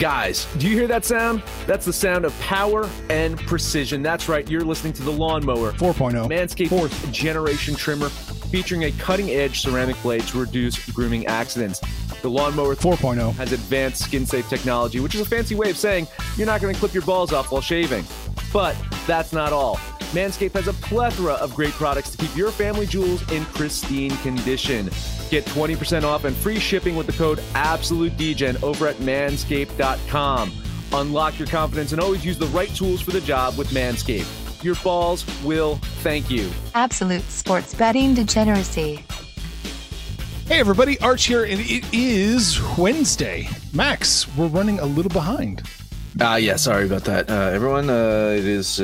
Guys, do you hear that sound? That's the sound of power and precision. That's right. You're listening to the Lawnmower 4.0 Manscaped 4th Generation Trimmer, featuring a cutting-edge ceramic blade to reduce grooming accidents. The Lawnmower 4.0 has advanced skin-safe technology, which is a fancy way of saying you're not going to clip your balls off while shaving. But that's not all. Manscaped has a plethora of great products to keep your family jewels in pristine condition. Get 20% off and free shipping with the code AbsoluteDegen over at manscaped.com. Unlock your confidence and always use the right tools for the job with Manscaped. Your balls will thank you. Absolute sports betting degeneracy. Hey everybody, Arch here, and it is Wednesday. Max, we're running a little behind. Yeah, sorry about that. Everyone, it's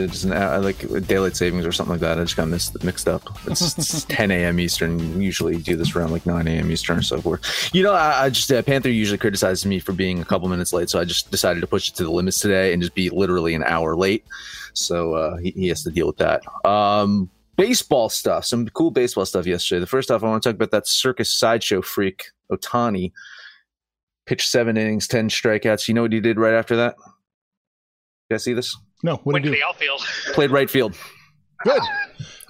daylight savings or something like that. I just got mixed up. It's 10 a.m. Eastern. Usually do this around like 9 a.m. Eastern or so forth. You know, I Panther usually criticizes me for being a couple minutes late, so I just decided to push it to the limits today and just be literally an hour late. So he has to deal with that. Baseball stuff, some cool baseball stuff yesterday. The first off, I want to talk about that circus sideshow freak, Ohtani. Pitched 7 innings, 10 strikeouts. You know what he did right after that? Did I see this? No. Went to the outfield. Played right field. Good.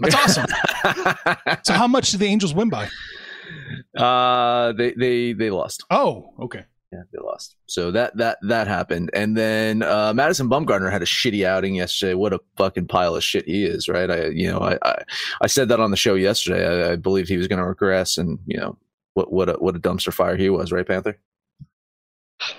That's awesome. So how much did the Angels win by? They lost. Oh, okay. Yeah, they lost. So that happened. And then Madison Bumgarner had a shitty outing yesterday. What a fucking pile of shit he is, right? I said that on the show yesterday. I believed he was going to regress, and you know what a dumpster fire he was, right, Panther?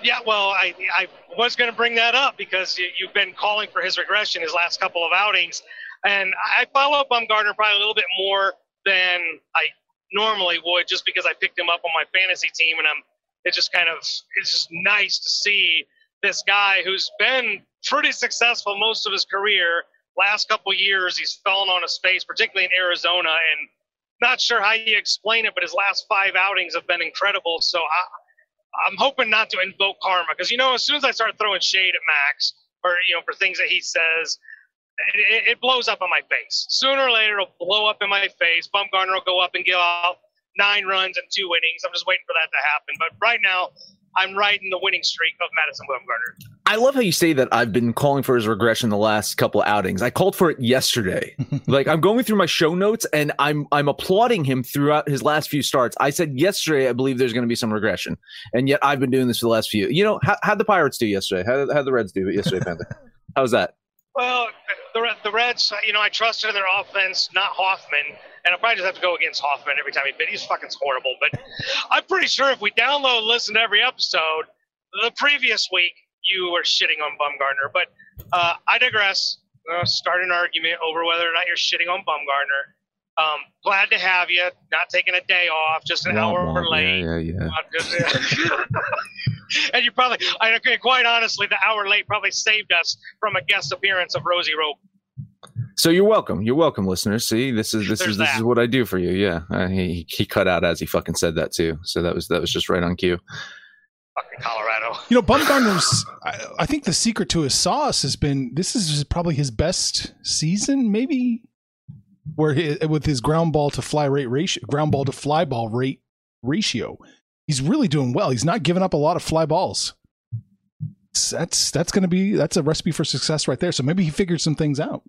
Yeah, well, I was going to bring that up because you've been calling for his regression his last couple of outings. And I follow Bumgarner probably a little bit more than I normally would just because I picked him up on my fantasy team. And it's just nice to see this guy who's been pretty successful most of his career. Last couple of years, he's fallen on his face, particularly in Arizona. And not sure how you explain it, but his last 5 outings have been incredible. So I'm hoping not to invoke karma because, you know, as soon as I start throwing shade at Max or, you know, for things that he says, it blows up in my face. Sooner or later, it'll blow up in my face. Bumgarner will go up and give out 9 runs and 2 innings. I'm just waiting for that to happen. But right now, I'm riding the winning streak of Madison Bumgarner. I love how you say that I've been calling for his regression the last couple of outings. I called for it yesterday. Like, I'm going through my show notes, and I'm applauding him throughout his last few starts. I said yesterday I believe there's going to be some regression, and yet I've been doing this for the last few. You know, how'd the Pirates do yesterday? How'd the Reds do yesterday, Panther? How was that? Well, the Reds, you know, I trusted in their offense, not Hoffman. And I probably just have to go against Hoffman every time he bid. He's fucking horrible. But I'm pretty sure if we download and listen to every episode, the previous week you were shitting on Bumgarner. But I digress. Start an argument over whether or not you're shitting on Bumgarner. Glad to have you. Not taking a day off, just an hour late. Yeah. And you probably, quite honestly, the hour late probably saved us from a guest appearance of Rosie Rope. So you're welcome. You're welcome, listeners. See, this is what I do for you. Yeah, he cut out as he fucking said that too. So that was just right on cue. fucking Colorado. You know, Bumgarner's, I think the secret to his sauce has been, this is probably his best season, maybe, where with his ground ball to fly ball rate ratio, he's really doing well. He's not giving up a lot of fly balls. That's a recipe for success right there. So maybe he figured some things out.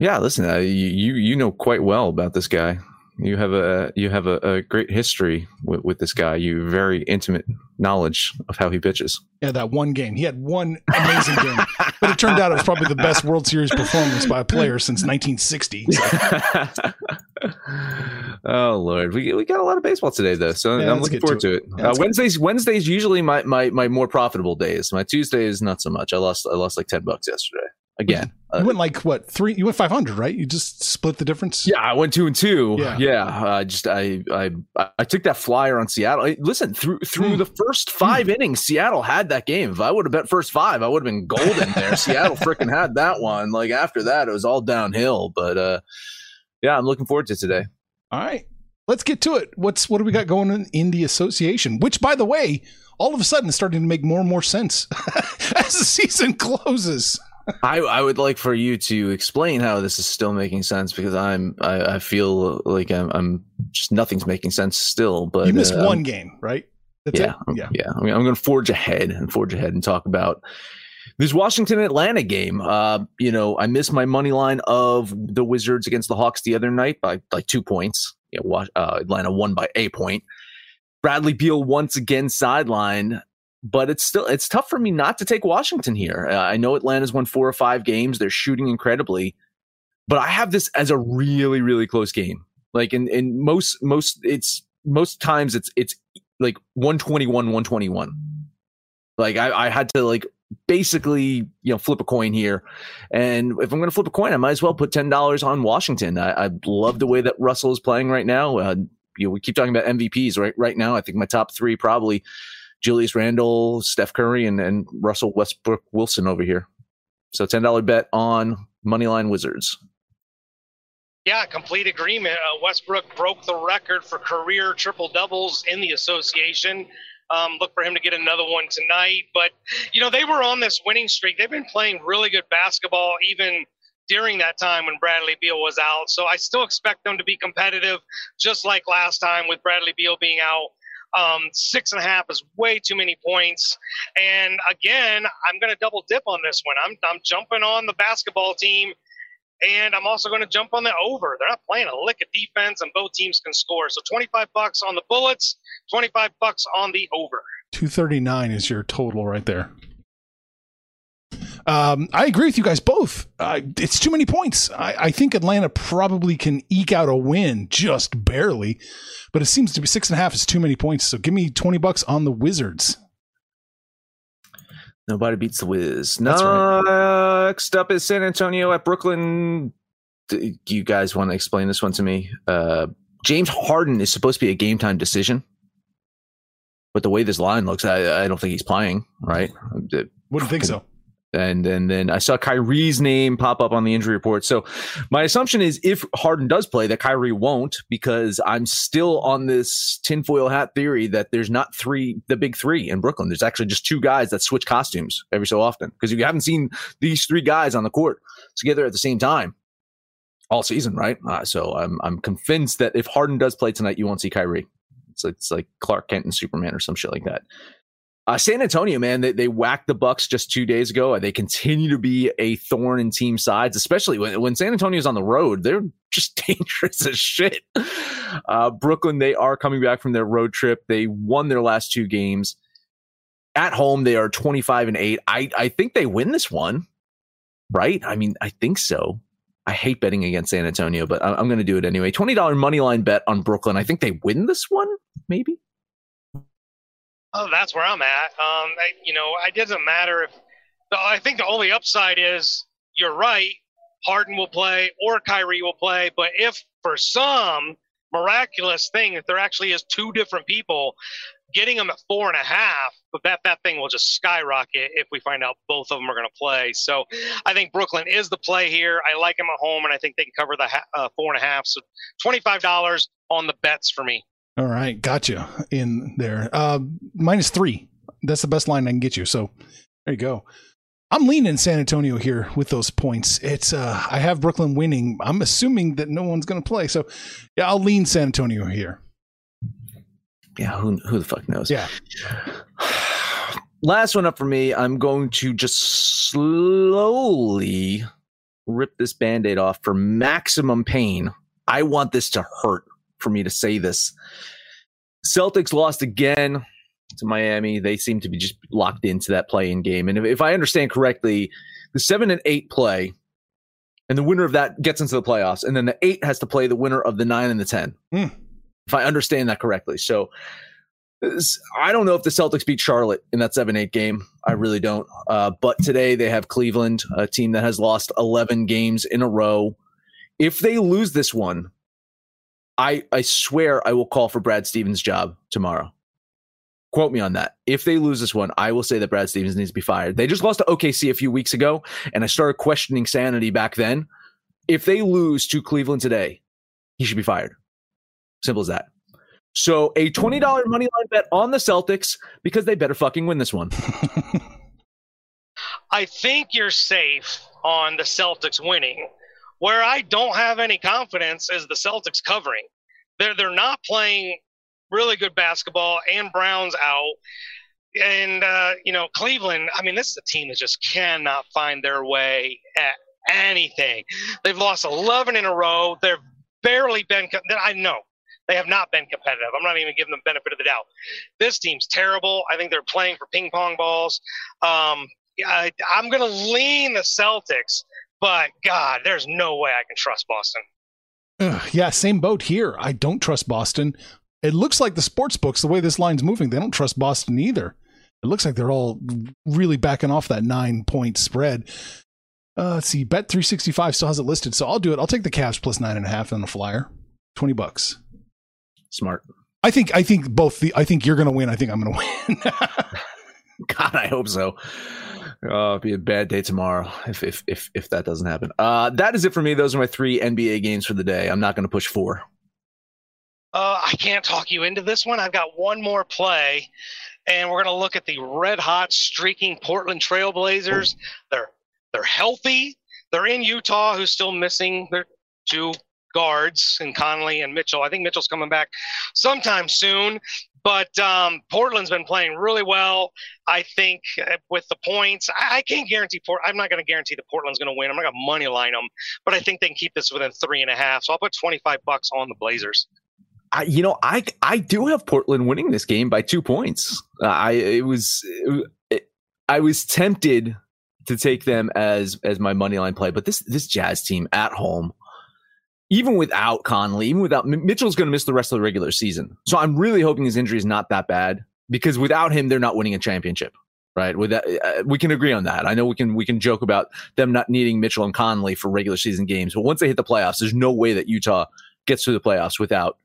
Yeah, listen, you know quite well about this guy. You have a great history with this guy. You have very intimate knowledge of how he pitches. Yeah, that one game. He had one amazing game. But it turned out it was probably the best World Series performance by a player since 1960. Oh, Lord. We got a lot of baseball today, though, so yeah, I'm looking forward to it. Yeah, Wednesday's usually my more profitable days. My Tuesday is not so much. I lost like $10 yesterday. Again, you went like what three? You went 500, right? You just split the difference. Yeah, I went 2-2. Yeah. I took that flyer on Seattle. Listen, through the first five innings, Seattle had that game. If I would have bet first five, I would have been golden there. Seattle freaking had that one. Like after that, it was all downhill. But yeah, I'm looking forward to today. All right, let's get to it. What do we got going in the association? Which, by the way, all of a sudden is starting to make more and more sense as the season closes. I would like for you to explain how this is still making sense, because I feel like I'm just, nothing's making sense still. But you missed one game, right? That's yeah, it? Yeah. I mean, I'm going to forge ahead and talk about this Washington Atlanta game. I missed my money line of the Wizards against the Hawks the other night by like 2 points. Yeah, Atlanta won by a point. Bradley Beal once again sidelined. But it's tough for me not to take Washington here. I know Atlanta's won 4 or 5 games. They're shooting incredibly, but I have this as a really, really close game. Like in most times it's like 121. Like I had to like basically, flip a coin here. And if I'm going to flip a coin, I might as well put $10 on Washington. I love the way that Russell is playing right now. We keep talking about MVPs right now. I think my top three probably Julius Randle, Steph Curry, and Russell Westbrook Wilson over here. So $10 bet on Moneyline Wizards. Yeah, complete agreement. Westbrook broke the record for career triple doubles in the association. Look for him to get another one tonight. But, they were on this winning streak. They've been playing really good basketball even during that time when Bradley Beal was out. So I still expect them to be competitive, just like last time with Bradley Beal being out. 6.5 is way too many points. And again, I'm going to double dip on this one. I'm jumping on the basketball team, and I'm also going to jump on the over. They're not playing a lick of defense, and both teams can score. So $25 on the Bullets, $25 on the over. 239 is your total right there. I agree with you guys both. It's too many points. I think Atlanta probably can eke out a win just barely, but it seems to be 6.5 is too many points. So give me $20 on the Wizards. Nobody beats the Wiz. That's right. Next up is San Antonio at Brooklyn. Do you guys want to explain this one to me? James Harden is supposed to be a game time decision, but the way this line looks, I don't think he's playing, right? Wouldn't think so. And then I saw Kyrie's name pop up on the injury report. So my assumption is if Harden does play, that Kyrie won't, because I'm still on this tinfoil hat theory that there's not the big three in Brooklyn. There's actually just two guys that switch costumes every so often, because you haven't seen these three guys on the court together at the same time all season, right? So I'm convinced that if Harden does play tonight, you won't see Kyrie. It's like Clark Kent and Superman or some shit like that. San Antonio, man, they whacked the Bucks just 2 days ago. They continue to be a thorn in team sides, especially when San Antonio's on the road. They're just dangerous as shit. Brooklyn, they are coming back from their road trip. They won their last 2 games. At home, they are 25-8. I think they win this one, right? I mean, I think so. I hate betting against San Antonio, but I'm going to do it anyway. $20 money line bet on Brooklyn. I think they win this one, maybe. Oh, that's where I'm at. It doesn't matter I think the only upside is, you're right, Harden will play or Kyrie will play. But if for some miraculous thing, if there actually is two different people, getting them at 4.5, but that thing will just skyrocket if we find out both of them are going to play. So I think Brooklyn is the play here. I like them at home, and I think they can cover the 4.5. So $25 on the bets for me. All right. Gotcha in there. -3. That's the best line I can get you. So there you go. I'm leaning San Antonio here with those points. It's I have Brooklyn winning. I'm assuming that no one's going to play. So yeah, I'll lean San Antonio here. Yeah. Who the fuck knows? Yeah. Last one up for me. I'm going to just slowly rip this Band-Aid off for maximum pain. I want this to hurt for me to say this. Celtics lost again to Miami. They seem to be just locked into that play-in game. And if I understand correctly, the 7 and 8 play, and the winner of that gets into the playoffs, and then the 8 has to play the winner of the 9 and the 10. If I understand that correctly. So I don't know if the Celtics beat Charlotte in that 7-8 game. I really don't. But today they have Cleveland, a team that has lost 11 games in a row. If they lose this one, I swear I will call for Brad Stevens' job tomorrow. Quote me on that. If they lose this one, I will say that Brad Stevens needs to be fired. They just lost to OKC a few weeks ago, and I started questioning sanity back then. If they lose to Cleveland today, he should be fired. Simple as that. So a $20 money line bet on the Celtics because they better fucking win this one. I think you're safe on the Celtics winning. Where I don't have any confidence is the Celtics covering. They're not playing really good basketball, and Brown's out. And, Cleveland, I mean, this is a team that just cannot find their way at anything. They've lost 11 in a row. They've barely been They have not been competitive. I'm not even giving them benefit of the doubt. This team's terrible. I think they're playing for ping pong balls. I'm going to lean the Celtics, but God, there's no way I can trust Boston. Yeah, same boat here. I don't trust Boston. It looks like the sports books, the way this line's moving, they don't trust Boston either. It looks like they're all really backing off that 9-point spread. Let's see. Bet365 still has it listed, so I'll do it. I'll take the Cavs plus 9.5 on the flyer. $20. Smart. I think both the I think you're gonna win. I think I'm gonna win. God, I hope so. It'll be a bad day tomorrow if that doesn't happen. That is it for me. Those are my 3 NBA games for the day. I'm not gonna push 4. I can't talk you into this one. I've got one more play, and we're gonna look at the red hot streaking Portland Trailblazers. They're healthy. They're in Utah, who's still missing their 2 guards and Conley and Mitchell. I think Mitchell's coming back sometime soon, but Portland's been playing really well. I think with the points, I can't guarantee I'm not going to guarantee that Portland's going to win. I'm not going to money line them, but I think they can keep this within 3.5. So I'll put $25 on the Blazers. I do have Portland winning this game by 2 points. I was tempted to take them as my money line play, but this Jazz team at home. Even without Conley, even without Mitchell's going to miss the rest of the regular season. So I'm really hoping his injury is not that bad, because without him, they're not winning a championship, right? With that, we can agree on that. I know we can joke about them not needing Mitchell and Conley for regular season games, but once they hit the playoffs, there's no way that Utah gets to the playoffs without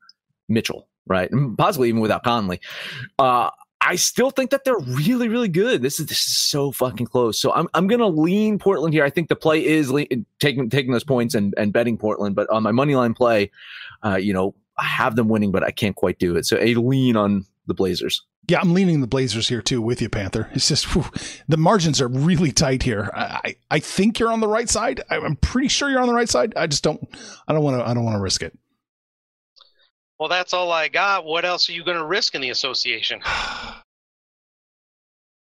Mitchell, right? And possibly even without Conley. I still think that they're really, really good. This is so fucking close. So I'm going to lean Portland here. I think the play is taking those points and betting Portland. But on my money line play, I have them winning, but I can't quite do it. So a lean on the Blazers. Yeah, I'm leaning the Blazers here too with you, Panther. It's just the margins are really tight here. I think you're on the right side. I'm pretty sure you're on the right side. I just don't want to risk it. Well, that's all I got. What else are you going to risk in the association?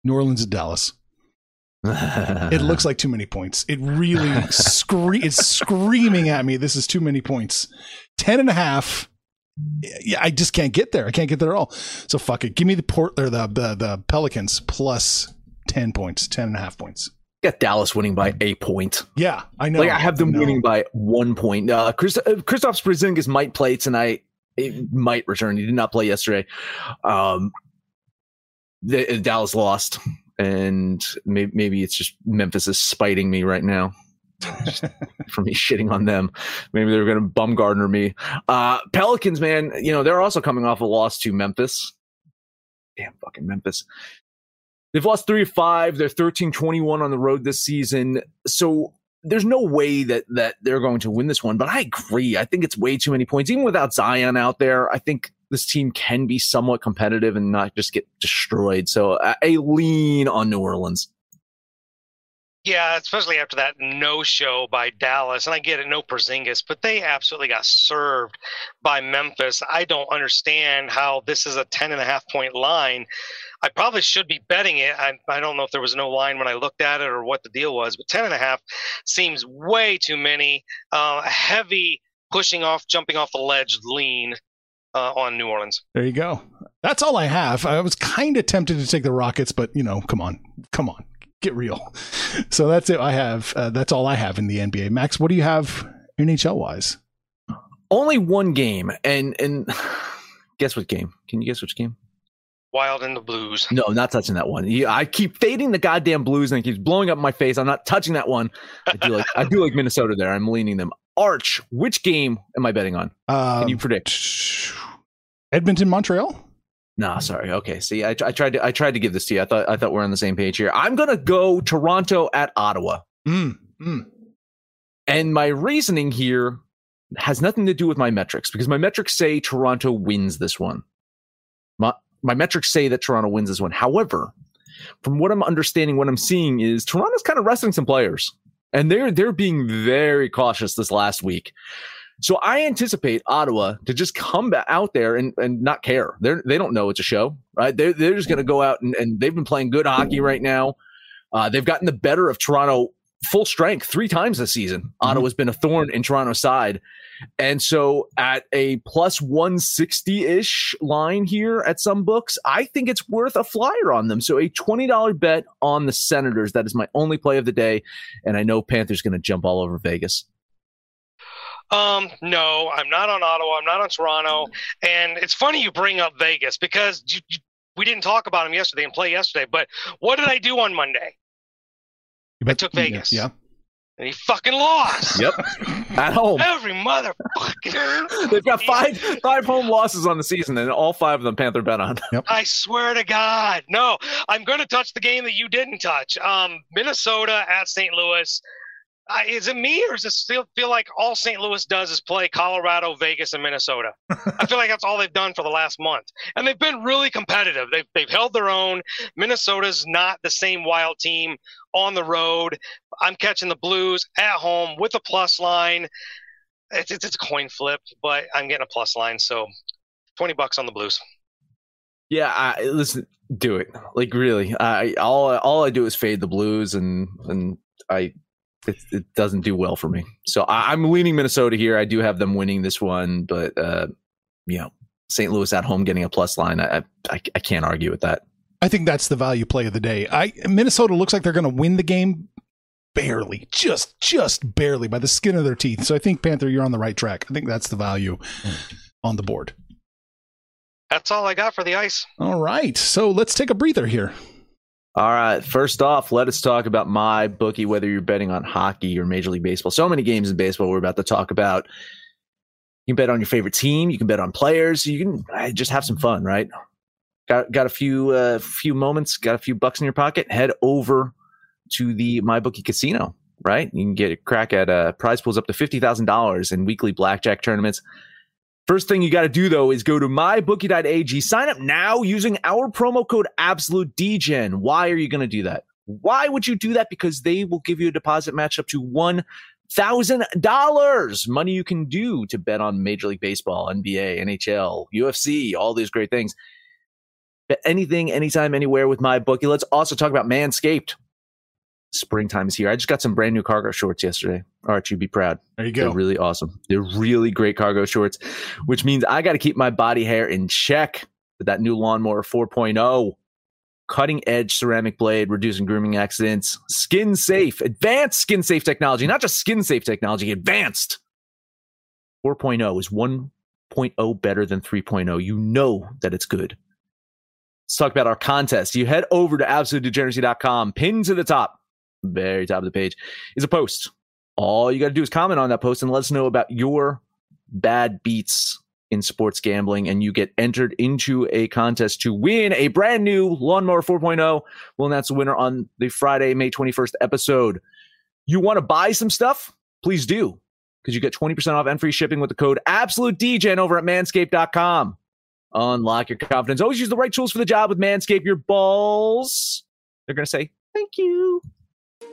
New Orleans and Dallas. It looks like too many points. It really it's screaming at me. This is too many points. 10.5. Yeah, I just can't get there. I can't get there at all. So fuck it. Give me the Pelicans plus 10 points, 10.5 points. Got Dallas winning by a point. Yeah, I know. Like I have them winning by 1 point. Kristaps Porzingis might play tonight. It might return. He did not play yesterday. Dallas lost, and maybe it's just Memphis is spiting me right now for me shitting on them. Maybe they're going to Bumgarner me. Pelicans, man, they're also coming off a loss to Memphis. Damn fucking Memphis. They've lost 3 of 5. They're 13-21 on the road this season. So there's no way that they're going to win this one, but I agree. I think it's way too many points. Even without Zion out there, I think this team can be somewhat competitive and not just get destroyed. So I lean on New Orleans. Yeah, especially after that no-show by Dallas. And I get it, no Porzingis, but they absolutely got served by Memphis. I don't understand how this is a 10.5-point line. I probably should be betting it. I don't know if there was no line when I looked at it or what the deal was, but 10.5 seems way too many. Heavy jumping off the ledge lean on New Orleans. There you go. That's all I have. I was kind of tempted to take the Rockets, but, you know, come on. Get real. So that's it. I have that's all I have in the NBA. Max, what do you have NHL wise? Only one game, and guess what game? Can you guess which game? Wild and the Blues. No, not touching that one. Yeah, I keep fading the goddamn Blues, and it keeps blowing up my face. I'm not touching that one. I do like Minnesota there. I'm leaning them. Arch, which game am I betting on? Can you predict? Edmonton, Montreal. No, sorry. Okay. See, I tried to give this to you. I thought we're on the same page here. I'm going to go Toronto at Ottawa. And my reasoning here has nothing to do with my metrics, because my metrics say Toronto wins this one. My metrics say that Toronto wins this one. However, from what I'm understanding, what I'm seeing is Toronto's kind of resting some players, and they're being very cautious this last week. So I anticipate Ottawa to just come out there and not care. They don't know it's a show, right? They're just going to go out, and they've been playing good hockey right now. They've gotten the better of Toronto full strength 3 times this season. Mm-hmm. Ottawa's been a thorn in Toronto's side. And so at a plus 160-ish line here at some books, I think it's worth a flyer on them. So a $20 bet on the Senators. That is my only play of the day. And I know Panther's going to jump all over Vegas. No, I'm not on Ottawa. I'm not on Toronto. And it's funny you bring up Vegas, because we didn't talk about them yesterday and play yesterday. But what did I do on Monday? I took Vegas. Yeah. And he fucking lost. Yep. At home. Every motherfucker. They've got five home losses on the season, and all 5 of them Panther bet on. Yep. I swear to God. No, I'm going to touch the game that you didn't touch. Minnesota at St. Louis. Is it me, or does it still feel like all St. Louis does is play Colorado, Vegas, and Minnesota? I feel like that's all they've done for the last month. And they've been really competitive. They've held their own. Minnesota's not the same Wild team on the road. I'm catching the Blues at home with a plus line. It's a coin flip, but I'm getting a plus line. So $20 on the Blues. Yeah, listen, do it. Like, really. All I do is fade the Blues, and I – It doesn't do well for me. So I'm leaning Minnesota here. I do have them winning this one, but St. Louis at home getting a plus line, I can't argue with that. I think that's the value play of the day. Minnesota looks like they're going to win the game barely, just barely by the skin of their teeth. So I think, Panther, you're on the right track. I think that's the value on the board. That's all I got for the ice. All right. So let's take a breather here. All right. First off, let us talk about my bookie, whether you're betting on hockey or Major League Baseball. So many games in baseball we're about to talk about. You can bet on your favorite team. You can bet on players. You can just have some fun, right? Got a few moments, got a few bucks in your pocket. Head over to the MyBookie Casino, right? You can get a crack at prize pools up to $50,000 in weekly blackjack tournaments. First thing you got to do, though, is go to mybookie.ag. Sign up now using our promo code AbsoluteDegen. Why are you going to do that? Why would you do that? Because they will give you a deposit match up to $1,000. Money you can do to bet on Major League Baseball, NBA, NHL, UFC, all these great things. Bet anything, anytime, anywhere with MyBookie. Let's also talk about Manscaped. Springtime is here. I just got some brand new cargo shorts yesterday. Arch, you'd be proud. There you go. They're really awesome. They're really great cargo shorts, which means I got to keep my body hair in check with that new Lawnmower 4.0. Cutting edge ceramic blade, reducing grooming accidents. Skin safe, advanced skin safe technology. Not just skin safe technology, advanced. 4.0 is 1.0 better than 3.0. You know that it's good. Let's talk about our contest. You head over to AbsoluteDegeneracy.com. Pin to the top. Very top of the page is a post. All you got to do is comment on that post and let us know about your bad beats in sports gambling, and you get entered into a contest to win a brand new Lawnmower 4.0. We'll announce the winner on the Friday, May 21st episode. You want to buy some stuff? Please do, because you get 20% off and free shipping with the code AbsoluteDegen over at manscaped.com. Unlock your confidence. Always use the right tools for the job with Manscaped. Your balls, they're going to say thank you.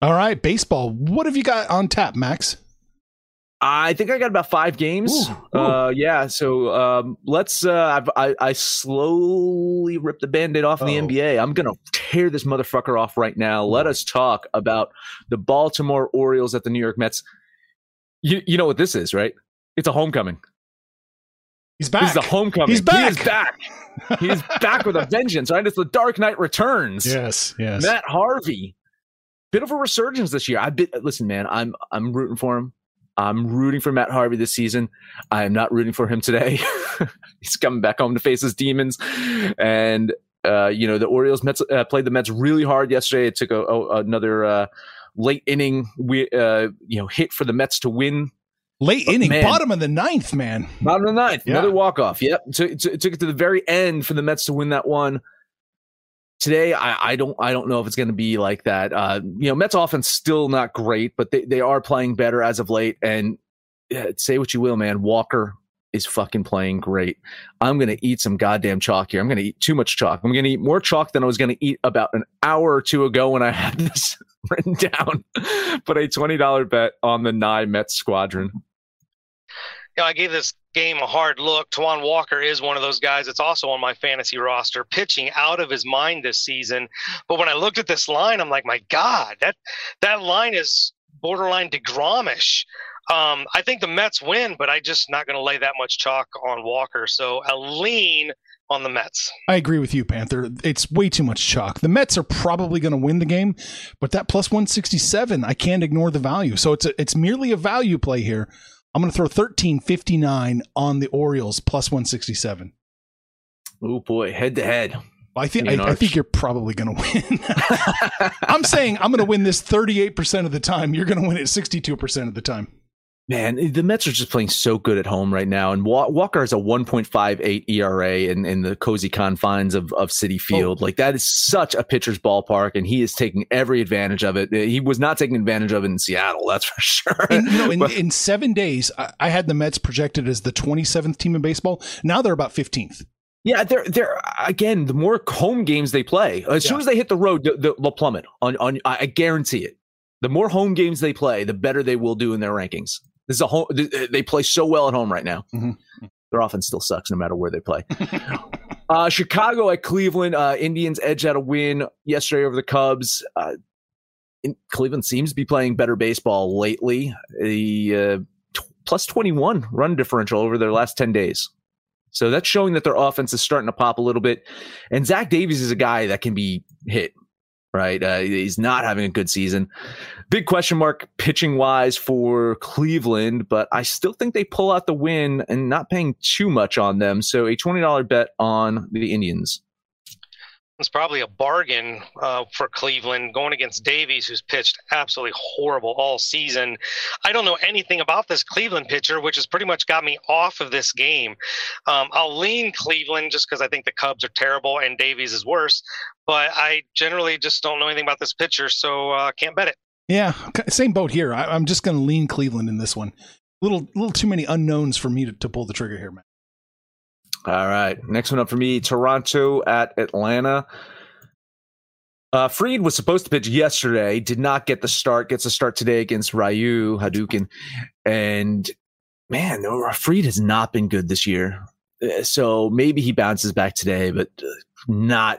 All right, baseball. What have you got on tap, Max? I think I got about 5 games. Ooh. Yeah, so let's. I slowly ripped the Band-Aid off in the NBA. I'm going to tear this motherfucker off right now. Let us talk about the Baltimore Orioles at the New York Mets. You know what this is, right? It's a homecoming. He's back. This is a homecoming. He's back. He is back. He is back with a vengeance, right? It's the Dark Knight Returns. Yes, yes. Matt Harvey. Bit of a resurgence this year. Listen, man, I'm rooting for him. I'm rooting for Matt Harvey this season. I am not rooting for him today. He's coming back home to face his demons. And, you know, the Orioles played the Mets really hard yesterday. It took another late inning hit for the Mets to win. Late inning, man, bottom of the ninth, man. Bottom of the ninth, yeah. Another walk-off. Yep, it took it to the very end for the Mets to win that one. Today, I don't know if it's going to be like that. Mets offense still not great, but they are playing better as of late. And say what you will, man, Walker is fucking playing great. I'm going to eat some goddamn chalk here. I'm going to eat too much chalk. I'm going to eat more chalk than I was going to eat about an hour or two ago when I had this written down. But a $20 bet on the Nye Mets squadron. Yeah, I gave this game a hard look. Tuan Walker is one of those guys that's also on my fantasy roster, pitching out of his mind this season. But when I looked at this line, I'm like, my God, that line is borderline DeGrom-ish. I think the Mets win, but I'm just not going to lay that much chalk on Walker. So a lean on the Mets. I agree with you, Panther. It's way too much chalk. The Mets are probably going to win the game, but that plus 167, I can't ignore the value. So it's merely a value play here. I'm going to throw $13.59 on the Orioles plus 167. Oh boy, head to head. I think you're probably going to win. I'm saying I'm going to win this 38% of the time. You're going to win it 62% of the time. Man, the Mets are just playing so good at home right now. And Walker has a 1.58 ERA in the cozy confines of Citi Field. Like, that is such a pitcher's ballpark, and he is taking every advantage of it. He was not taking advantage of it in Seattle, that's for sure. In 7 days, I had the Mets projected as the 27th team in baseball. Now they're about 15th. Yeah, they're again, the more home games they play, as soon as they hit the road, they'll plummet. I guarantee it. The more home games they play, the better they will do in their rankings. This is a home. They play so well at home right now. Mm-hmm. Their offense still sucks no matter where they play. Chicago at Cleveland. Indians edged out a win yesterday over the Cubs. Cleveland seems to be playing better baseball lately. Plus 21 run differential over their last 10 days. So that's showing that their offense is starting to pop a little bit. And Zach Davies is a guy that can be hit. Right. He's not having a good season. Big question mark pitching wise for Cleveland, but I still think they pull out the win and not paying too much on them. So a $20 bet on the Indians. It's probably a bargain for Cleveland going against Davies, who's pitched absolutely horrible all season. I don't know anything about this Cleveland pitcher, which has pretty much got me off of this game. I'll lean Cleveland just because I think the Cubs are terrible and Davies is worse. But I generally just don't know anything about this pitcher, so I can't bet it. Yeah, same boat here. I'm just going to lean Cleveland in this one. Little too many unknowns for me to pull the trigger here, man. All right. Next one up for me, Toronto at Atlanta. Fried was supposed to pitch yesterday, did not get the start, gets a start today against Ryu, Hadouken. And man, Fried has not been good this year. So maybe he bounces back today, but not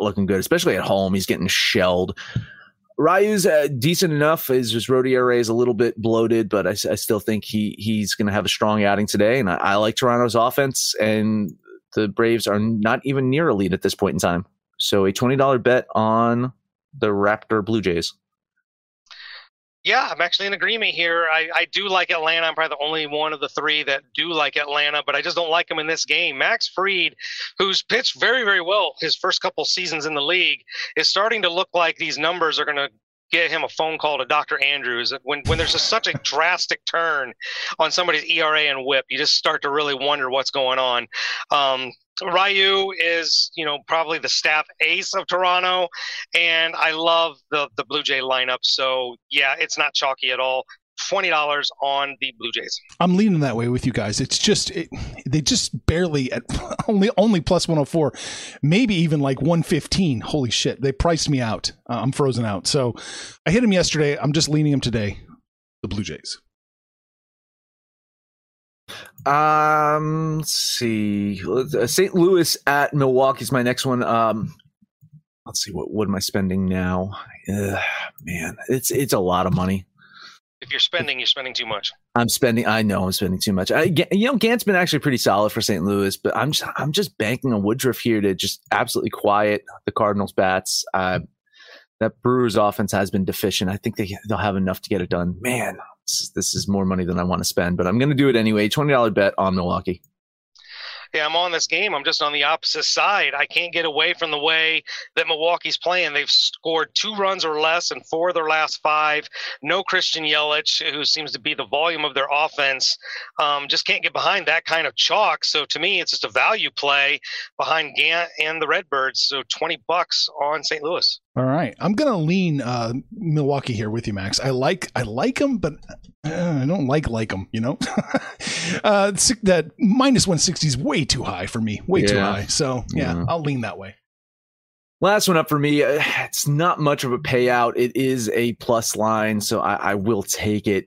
looking good, especially at home. He's getting shelled. Ryu's decent enough. His road ERA is a little bit bloated, but I still think he's going to have a strong outing today. And I like Toronto's offense, and the Braves are not even near a lead at this point in time. So a $20 bet on the Raptor Blue Jays. Yeah, I'm actually in agreement here. I do like Atlanta. I'm probably the only one of the three that do like Atlanta, but I just don't like them in this game. Max Fried, who's pitched very, very well his first couple seasons in the league, is starting to look like these numbers are going to get him a phone call to Dr. Andrews. When there's just such a drastic turn on somebody's ERA and WHIP, you just start to really wonder what's going on. Ryu is, probably the staff ace of Toronto, and I love the Blue Jay lineup. So, yeah, it's not chalky at all. $20 on the Blue Jays. I'm leaning that way with you guys. It's just they just barely at only plus 104, maybe even like 115. Holy shit, they priced me out. I'm frozen out. So I hit him yesterday. I'm just leaning him today. The Blue Jays. Let's see. St. Louis at Milwaukee is my next one. Let's see what am I spending now? Man, it's a lot of money. If you're spending too much. I'm spending too much. Gant's been actually pretty solid for St. Louis, but I'm just banking on Woodruff here to just absolutely quiet the Cardinals' bats. That Brewers' offense has been deficient. I think they'll have enough to get it done. Man, this is more money than I want to spend, but I'm going to do it anyway. $20 bet on Milwaukee. Yeah, I'm on this game. I'm just on the opposite side. I can't get away from the way that Milwaukee's playing. They've scored 2 runs or less in 4 of their last 5. No Christian Yelich, who seems to be the volume of their offense. Just can't get behind that kind of chalk. So to me, it's just a value play behind Gant and the Redbirds. So $20 on St. Louis. All right, I'm gonna lean Milwaukee here with you, Max. I like them, but I don't like them. That minus 160 is way too high for me. Too high. So yeah, I'll lean that way. Last one up for me. It's not much of a payout. It is a plus line, so I will take it.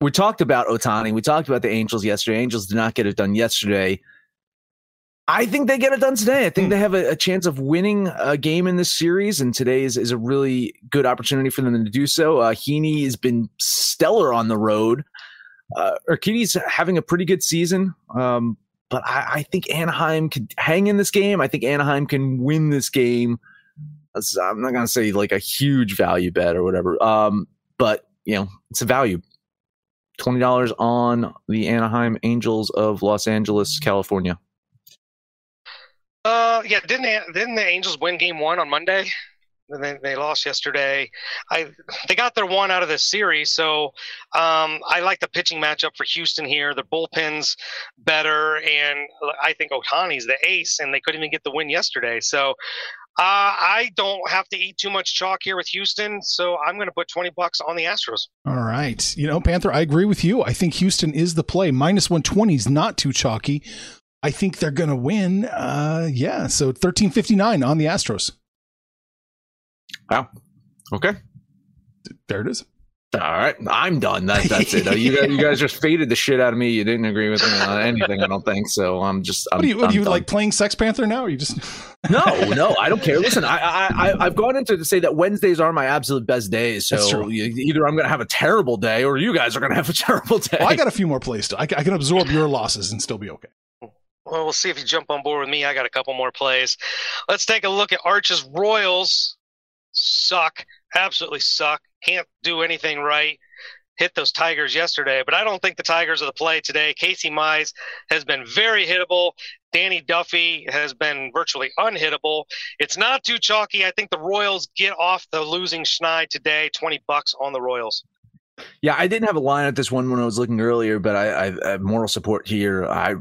We talked about Ohtani. We talked about the Angels yesterday. Angels did not get it done yesterday. I think they get it done today. I think they have a chance of winning a game in this series, and today is a really good opportunity for them to do so. Heaney has been stellar on the road. Urquidy's having a pretty good season, but I think Anaheim could hang in this game. I think Anaheim can win this game. I'm not going to say like a huge value bet or whatever, but it's a value. $20 on the Anaheim Angels of Los Angeles, California. Didn't the Angels win game 1 on Monday? And then they lost yesterday. They got their one out of this series, so I like the pitching matchup for Houston here. Their bullpen's better, and I think Ohtani's the ace, and they couldn't even get the win yesterday. So I don't have to eat too much chalk here with Houston, so I'm going to put $20 on the Astros. All right. Panther, I agree with you. I think Houston is the play. Minus 120 is not too chalky. I think they're going to win. So $13.59 on the Astros. Wow. Okay. There it is. All right. I'm done. That's it. You guys just faded the shit out of me. You didn't agree with me on anything, I don't think. So I'm just. What are you like playing Sex Panther now? Or you just. No, I don't care. Listen, I've gone into to say that Wednesdays are my absolute best days. So either I'm going to have a terrible day or you guys are going to have a terrible day. Well, I got a few more plays. I can absorb your losses and still be okay. Well, we'll see if you jump on board with me. I got a couple more plays. Let's take a look at Arch's Royals. Suck. Absolutely suck. Can't do anything right. Hit those Tigers yesterday, but I don't think the Tigers are the play today. Casey Mize has been very hittable. Danny Duffy has been virtually unhittable. It's not too chalky. I think the Royals get off the losing schneid today. $20 on the Royals. Yeah, I didn't have a line at this one when I was looking earlier, but I have moral support here. I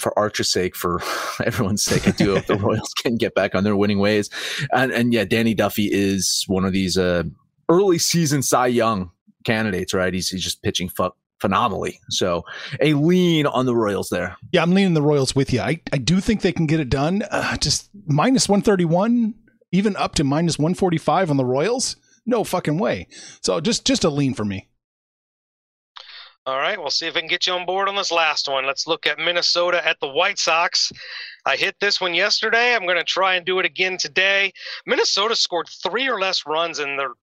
for Archer's sake, for everyone's sake, I do hope the Royals can get back on their winning ways. And yeah, Danny Duffy is one of these early season Cy Young candidates, right? He's just pitching phenomenally. So a lean on the Royals there. Yeah, I'm leaning the Royals with you. I do think they can get it done. Just minus 131, even up to minus 145 on the Royals. No fucking way. So just a lean for me. All right, we'll see if I can get you on board on this last one. Let's look at Minnesota at the White Sox. I hit this one yesterday. I'm going to try and do it again today. Minnesota scored 3 or less runs in their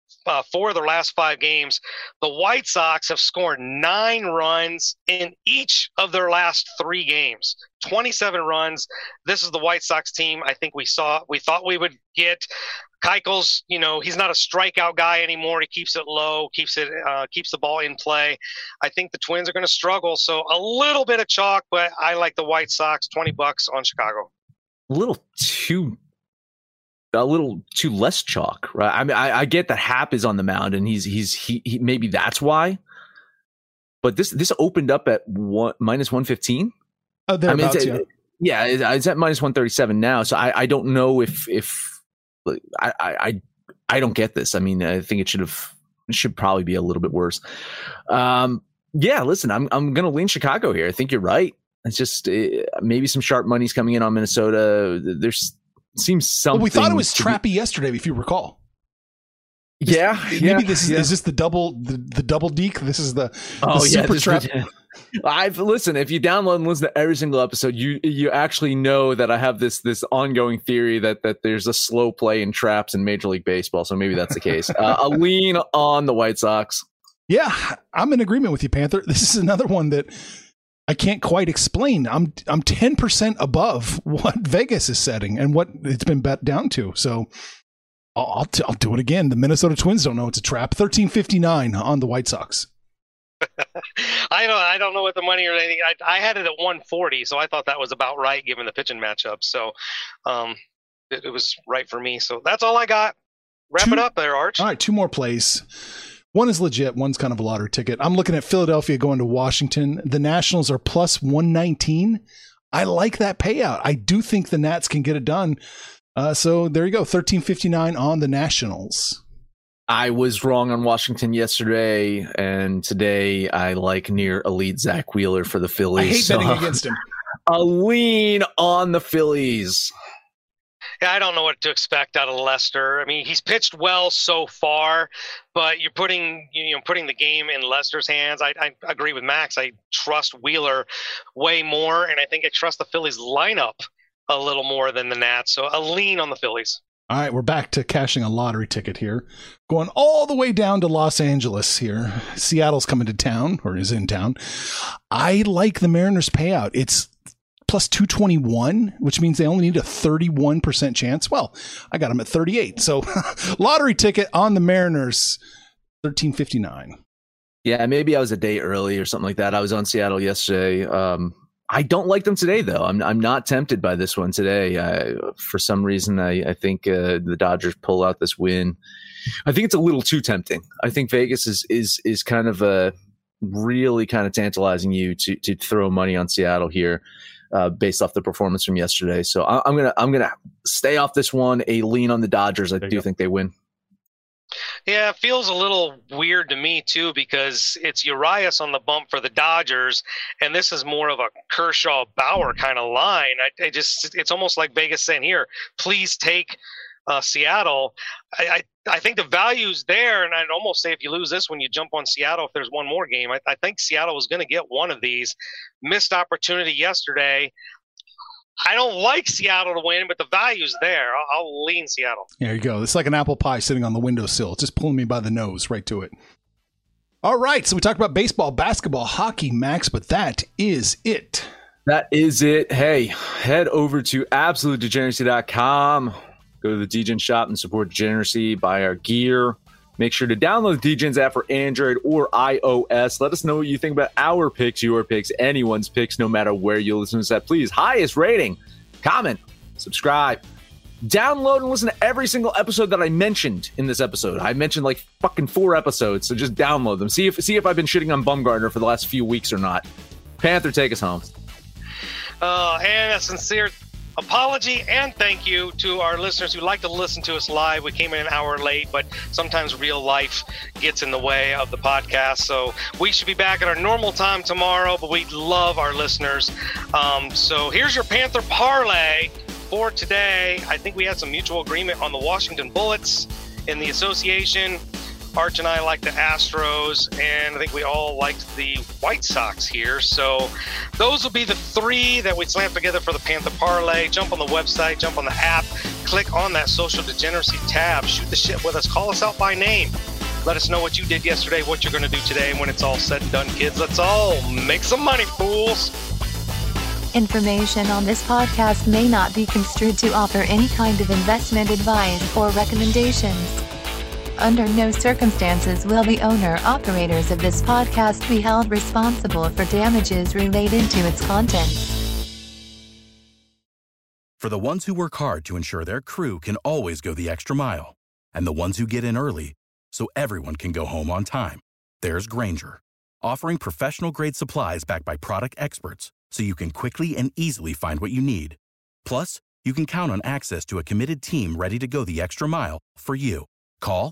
four of their last five games, the White Sox have scored 9 runs in each of their last 3 games, 27 runs. This is the White Sox team I think we thought we would get. Keuchel's, you know, he's not a strikeout guy anymore. He keeps it low, keeps the ball in play. I think the Twins are going to struggle. So a little bit of chalk, but I like the White Sox, $20 on Chicago. A little too less chalk, right? I mean, I get that Happ is on the mound and he maybe that's why, but this opened up at -115. Oh, thereabouts, yeah. It's at -137 now. So I don't know if I don't get this. I mean, I think it should probably be a little bit worse. Yeah, listen, I'm going to lean Chicago here. I think you're right. It's just maybe some sharp money's coming in on Minnesota. Seems something. Well, we thought it was trappy yesterday, if you recall. Is this the double deke? This is the super trap. Listen, if you download and listen to every single episode, you actually know that I have this ongoing theory that there's a slow play in traps in Major League Baseball. So maybe that's the case. A lean on the White Sox. Yeah, I'm in agreement with you, Panther. This is another one that I can't quite explain. I'm 10% above what Vegas is setting and what it's been bet down to. So I'll do it again. The Minnesota Twins don't know it's a trap. $13.59 on the White Sox. I don't know what the money or anything. I had it at 140, so I thought that was about right given the pitching matchup. So it was right for me. So that's all I got. Wrap it up there, Arch. All right, 2 more plays. One is legit. One's kind of a lottery ticket. I'm looking at Philadelphia going to Washington. The Nationals are plus 119. I like that payout. I do think the Nats can get it done. So there you go. $13.59 on the Nationals. I was wrong on Washington yesterday, and today I like near elite Zach Wheeler for the Phillies. I hate betting against him. A lean on the Phillies. I don't know what to expect out of Lester. I mean, he's pitched well so far, but you're putting the game in Lester's hands. I agree with Max. I trust Wheeler way more, and I think I trust the Phillies lineup a little more than the Nats. So a lean on the Phillies. All right, we're back to cashing a lottery ticket here. Going all the way down to Los Angeles here. Seattle's coming to town, or is in town. I like the Mariners payout. It's plus 221, which means they only need a 31% chance. Well, I got them at 38. So lottery ticket on the Mariners, $13.59. Yeah, maybe I was a day early or something like that. I was on Seattle yesterday. I don't like them today, though. I'm not tempted by this one today. For some reason, I think the Dodgers pull out this win. I think it's a little too tempting. I think Vegas is kind of really kind of tantalizing you to throw money on Seattle here. Based off the performance from yesterday. So I'm gonna stay off this one, a lean on the Dodgers. I do think they win. Yeah, it feels a little weird to me too, because it's Urias on the bump for the Dodgers, and this is more of a Kershaw-Bauer kind of line. I just, it's almost like Vegas saying, here, please take Seattle. I think the value's there, and I'd almost say if you lose this one, you jump on Seattle if there's one more game. I think Seattle was going to get one of these. Missed opportunity yesterday. I don't like Seattle to win, but the value's there. I'll lean Seattle. There you go. It's like an apple pie sitting on the windowsill. It's just pulling me by the nose right to it. All right, so we talked about baseball, basketball, hockey, Max, but that is it. That is it. Hey, head over to AbsoluteDegeneracy.com. Go to the DGen shop and support Degeneracy. Buy our gear. Make sure to download the DGen's app for Android or iOS. Let us know what you think about our picks, your picks, anyone's picks, no matter where you listen to us at. Please, highest rating, comment, subscribe, download, and listen to every single episode that I mentioned in this episode. I mentioned like fucking 4 episodes, so just download them. See if I've been shitting on Bumgarner for the last few weeks or not. Panther, take us home. And a sincere apology and thank you to our listeners who like to listen to us live. We came in an hour late, but sometimes real life gets in the way of the podcast. So we should be back at our normal time tomorrow, but we love our listeners. So here's your Panther parlay for today. I think we had some mutual agreement on the Washington Bullets in the association. Arch and I like the Astros, and I think we all liked the White Sox here. So those will be the 3 that we slam together for the Panther parlay. Jump on the website, jump on the app, click on that Social Degeneracy tab, shoot the shit with us, call us out by name. Let us know what you did yesterday, what you're going to do today, and when it's all said and done, kids, let's all make some money, fools. Information on this podcast may not be construed to offer any kind of investment advice or recommendations. Under no circumstances will the owner-operators of this podcast be held responsible for damages related to its contents. For the ones who work hard to ensure their crew can always go the extra mile, and the ones who get in early so everyone can go home on time, there's Grainger, offering professional-grade supplies backed by product experts so you can quickly and easily find what you need. Plus, you can count on access to a committed team ready to go the extra mile for you. Call,